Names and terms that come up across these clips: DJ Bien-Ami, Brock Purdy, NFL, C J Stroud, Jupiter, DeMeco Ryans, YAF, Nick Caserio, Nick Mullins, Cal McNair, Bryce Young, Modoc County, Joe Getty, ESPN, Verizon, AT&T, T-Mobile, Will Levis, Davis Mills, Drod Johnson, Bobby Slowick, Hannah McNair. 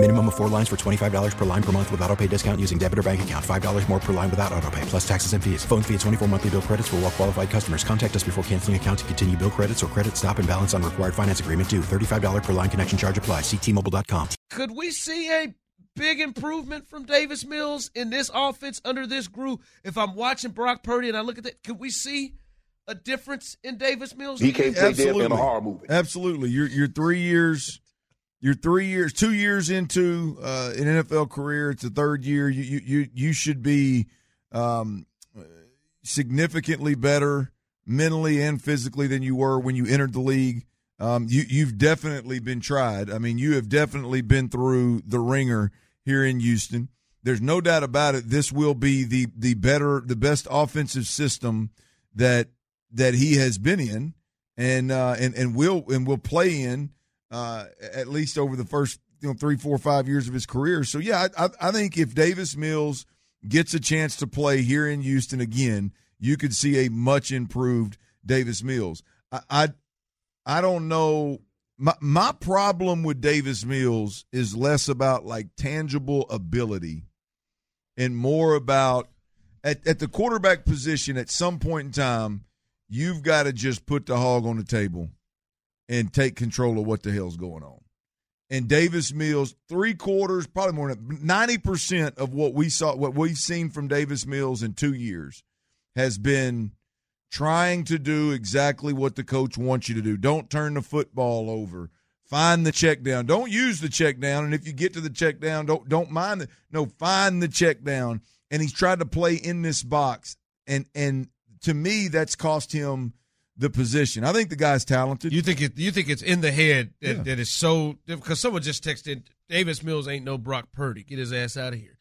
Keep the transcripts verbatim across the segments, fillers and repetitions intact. Minimum of four lines for twenty-five dollars per line per month with auto pay discount using debit or bank account. five dollars more per line without auto pay, plus taxes and fees. Phone fee at twenty-four monthly bill credits for all well qualified customers. Contact us before canceling account to continue bill credits or credit stop and balance on required finance agreement due. thirty-five dollars per line connection charge applies. See T Mobile dot com. Could we see a big improvement from Davis Mills in this offense under this group? If I'm watching Brock Purdy and I look at that, could we see a difference in Davis Mills? He can't play dead in a horror movie. Absolutely. You're, you're three years... You're three years, two years into uh, an N F L career. It's the third year. You you you, you should be um, significantly better mentally and physically than you were when you entered the league. Um, you you've definitely been tried. I mean, you have definitely been through the ringer here in Houston. There's no doubt about it. This will be the the better, the best offensive system that that he has been in, and uh, and and will and will play in. Uh, at least over the first, you know, three, four, five years of his career. So, yeah, I, I think if Davis Mills gets a chance to play here in Houston again, you could see a much improved Davis Mills. I, I, I don't know. My, my problem with Davis Mills is less about, like, tangible ability and more about at, at the quarterback position at some point in time, you've got to just put the hog on the table and take control of what the hell's going on. And Davis Mills, three quarters, probably more than ninety percent of what we saw, what we've seen from Davis Mills in two years has been trying to do exactly what the coach wants you to do. Don't turn the football over. Find the check down. Don't use the check down. And if you get to the check down, don't don't mind it. No, find the check down. And he's tried to play in this box. And and to me, that's cost him the position. I think the guy's talented. You think it, you think it's in the head that, yeah. that is so – because someone just texted, Davis Mills ain't no Brock Purdy. Get his ass out of here.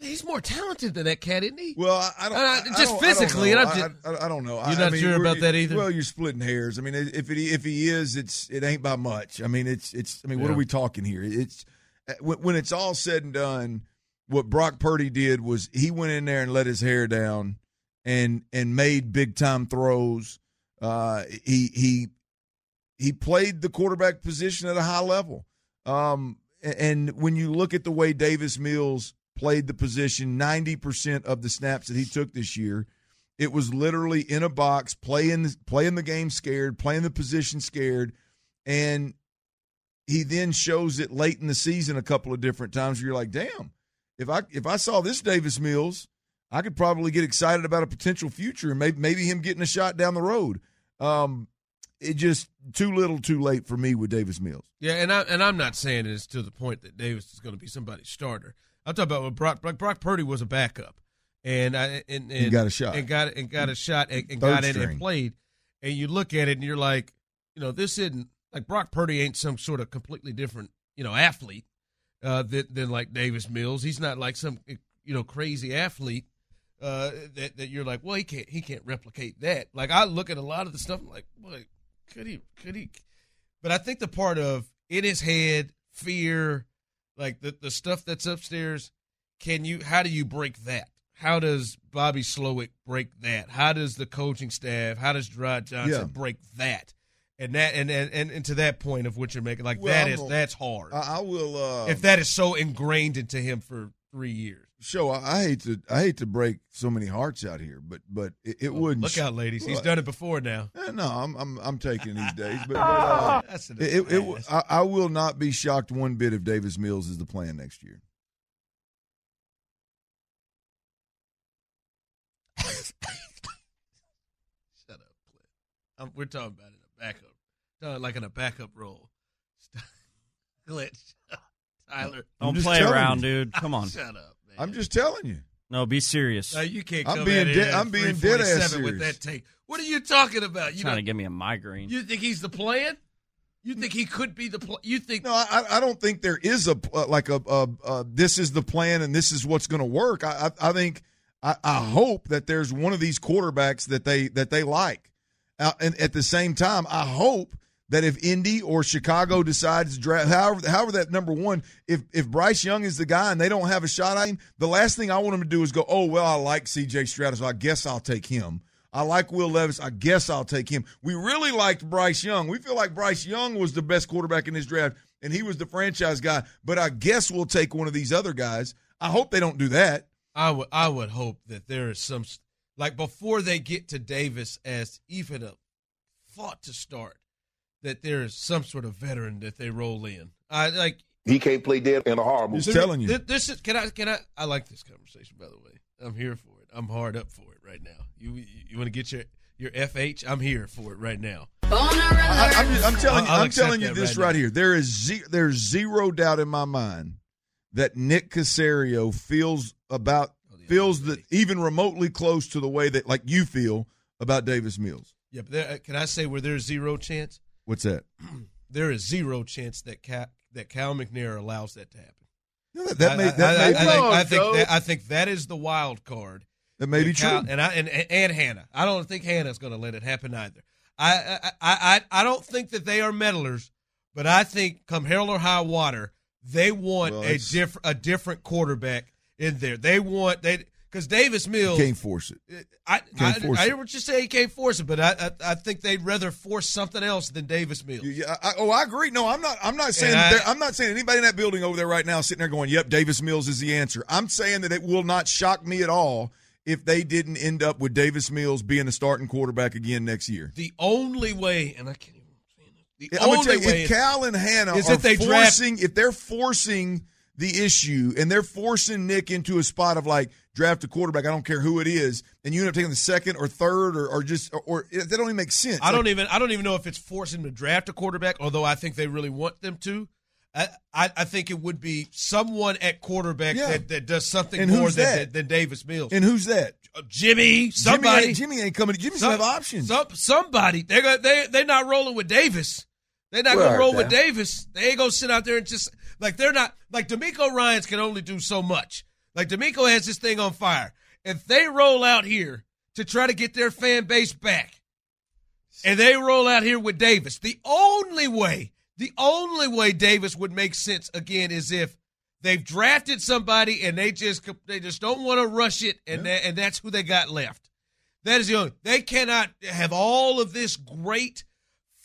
He's more talented than that cat, isn't he? Well, I don't I, – Just I don't, physically. I don't know. And just, I, I don't know. You're I, not I mean, sure about that either? Well, you're splitting hairs. I mean, if it, if he is, it's it ain't by much. I mean, it's it's. I mean, yeah. What are we talking here? It's when it's all said and done, what Brock Purdy did was he went in there and let his hair down and and made big-time throws. Uh, he he he played the quarterback position at a high level, um, and when you look at the way Davis Mills played the position, ninety percent of the snaps that he took this year, it was literally in a box, playing playing the game scared, playing the position scared, and he then shows it late in the season a couple of different times. Where you're like, damn, if I if I saw this Davis Mills, I could probably get excited about a potential future and maybe, maybe him getting a shot down the road. Um, it just too little, too late for me with Davis Mills. Yeah, and, I, and I'm not saying it's to the point that Davis is going to be somebody's starter. I'm talking about when Brock, like Brock Purdy was a backup, and I and, and he got a shot and got and got a shot and, and got in and played. And you look at it and you're like, you know, this isn't like Brock Purdy ain't some sort of completely different, you know, athlete uh, than, than like Davis Mills. He's not like some, you know, crazy athlete. Uh, that that you're like, well, he can't he can't replicate that. Like I look at a lot of the stuff, I'm like, well, could he? Could he? But I think the part of in his head, fear, like the the stuff that's upstairs. Can you? How do you break that? How does Bobby Slowick break that? How does the coaching staff? How does Drod Johnson yeah. break that? And that and, and, and, and to that point of what you're making, like well, that I'm is gonna, that's hard. I, I will uh, if that is so ingrained into him for three years. Show I hate to I hate to break so many hearts out here, but but it, it oh, wouldn't look out, ladies. He's well, done it before now. Eh, no, I'm I'm I'm taking these days, but, but uh, That's it. it, it I, I will not be shocked one bit if Davis Mills is the plan next year. Shut up, Cliff. I'm, we're talking about in a backup, talking like in a backup role. Glitch, Tyler. Don't play around, you. dude. Come on. Shut up. I'm just telling you. No, be serious. No, you can't come I'm being at de- I'm being dead ass serious with that take. What are you talking about? You trying to give me a migraine. You think he's the plan? You think he could be the plan? You think? No, I, I don't think there is a uh, like a uh, uh, this is the plan and this is what's going to work. I, I I think I I hope that there's one of these quarterbacks that they that they like, uh, and at the same time I hope that if Indy or Chicago decides to draft, however, however that number one, if if Bryce Young is the guy and they don't have a shot at him, the last thing I want them to do is go, oh, well, I like C J Stroud, so I guess I'll take him. I like Will Levis. I guess I'll take him. We really liked Bryce Young. We feel like Bryce Young was the best quarterback in this draft, and he was the franchise guy, but I guess we'll take one of these other guys. I hope they don't do that. I would I would hope that there is some – like before they get to Davis as even a thought to start, that there is some sort of veteran that they roll in. I like he can't play dead in a horrible. He's telling you. This is can I can I I like this conversation, by the way. I'm here for it. I'm hard up for it right now. You you, you want to get your your F H? I'm here for it right now. I, I'm, just, I'm telling you. I'll I'm telling you this right, right here. There is ze- there's zero doubt in my mind that Nick Caserio feels about oh, yeah, feels that even remotely close to the way that like you feel about Davis Mills. Yeah, but there, can I say where there's zero chance? What's that? There is zero chance that Cal, that Cal McNair allows that to happen. No, that, that may. That I, may I, I, I, I think. I think that, I think that is the wild card. That may be Cal, true. And I and, and Hannah. I don't think Hannah's going to let it happen either. I, I I I don't think that they are meddlers, but I think come hell or high water, they want well, a different a different quarterback in there. They want they. Because Davis Mills can't force it. I can't I, force I, I hear what you say. He can't force it, but I, I I think they'd rather force something else than Davis Mills. Yeah, I, oh, I agree. No, I'm not. I'm not saying. I, I'm not saying anybody in that building over there right now sitting there going, "Yep, Davis Mills is the answer." I'm saying that it will not shock me at all if they didn't end up with Davis Mills being a starting quarterback again next year. The only way, and I can't even say it. The yeah, only I'm gonna tell you, way if Cal and Hannah is are they forcing, draft- if they're forcing the issue, and they're forcing Nick into a spot of like draft a quarterback. I don't care who it is, and you end up taking the second or third, or, or just or, or that don't even make sense. I like, don't even I don't even know if it's forcing them to draft a quarterback, although I think they really want them to. I I, I think it would be someone at quarterback yeah. that, that does something and more than, than, than Davis Mills. And who's that? Jimmy. Somebody. Jimmy ain't, Jimmy ain't coming. Jimmy's some, have options. Some, somebody. They're gonna, they they're not rolling with Davis. They're not going to roll with Davis. They ain't going to sit out there and just – like, they're not – like, DeMeco Ryans can only do so much. Like, DeMeco has this thing on fire. If they roll out here to try to get their fan base back, and they roll out here with Davis, the only way, the only way Davis would make sense, again, is if they've drafted somebody and they just they just don't want to rush it, and yeah. that, and that's who they got left. That is the only – they cannot have all of this great –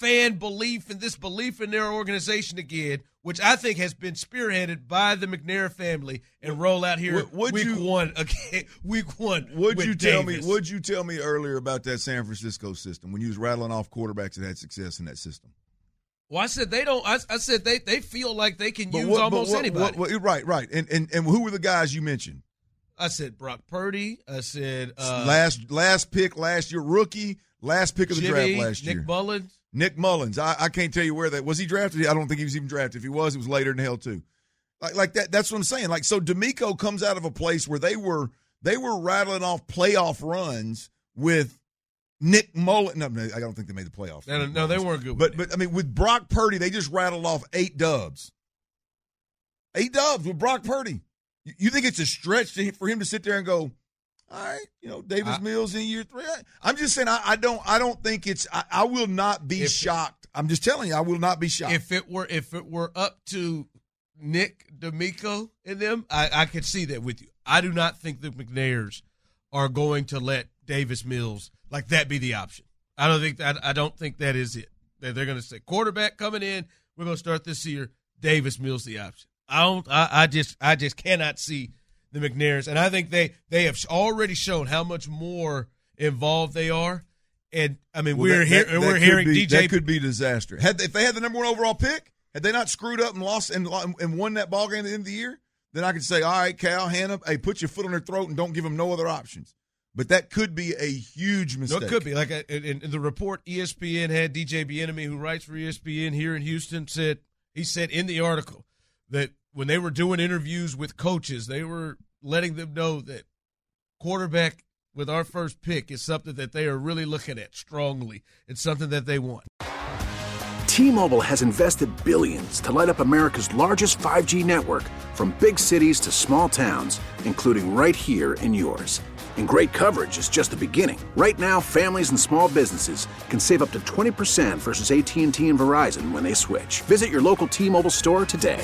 fan belief and this belief in their organization again, which I think has been spearheaded by the McNair family, and roll out here would, would week you, one again. Week one. Would with you tell Davis. me? Would you tell me earlier about that San Francisco system when you was rattling off quarterbacks that had success in that system? Well, I said they don't. I, I said they they feel like they can but use what, almost what, anybody. What, what, right, right, and and and who were the guys you mentioned? I said Brock Purdy. I said uh, last last pick last year, rookie last pick of the Jimmy, draft last year, Nick Mullins. Nick Mullins, I, I can't tell you where that was. He drafted? I don't think he was even drafted. If he was, it was later in hell too. Like, like that. That's what I'm saying. Like, so DeMeco comes out of a place where they were they were rattling off playoff runs with Nick Mullins. No, no, I don't think they made the playoffs. No, no, they weren't good. But, but I mean, with Brock Purdy, they just rattled off eight dubs. Eight dubs with Brock Purdy. You, you think it's a stretch to, for him to sit there and go, all right, you know, Davis I, Mills in year three. I'm just saying, I, I don't, I don't think it's. I, I will not be shocked. I'm just telling you, I will not be shocked. If it were, if it were up to Nick, DeMeco, and them, I, I could see that with you. I do not think the McNairs are going to let Davis Mills like that be the option. I don't think that. I don't think that is it. That they're going to say quarterback coming in. We're going to start this year. Davis Mills the option. I don't. I, I just. I just cannot see. The McNairs, and I think they, they have already shown how much more involved they are. And, I mean, well, we're, that, hear, that, we're that hearing be, D J. That could be disaster. Had they, if they had the number one overall pick, had they not screwed up and lost and, and won that ball game at the end of the year, then I could say, all right, Cal, Hannah, hey, put your foot on their throat and don't give them no other options. But that could be a huge mistake. No, it could be. Like a, in, in the report E S P N had, D J Bien-Ami, who writes for E S P N here in Houston, said he said in the article that when they were doing interviews with coaches, they were letting them know that quarterback with our first pick is something that they are really looking at strongly. It's something that they want. T-Mobile has invested billions to light up America's largest five G network, from big cities to small towns, including right here in yours. And great coverage is just the beginning. Right now, families and small businesses can save up to twenty percent versus A T and T and Verizon when they switch. Visit your local T-Mobile store today.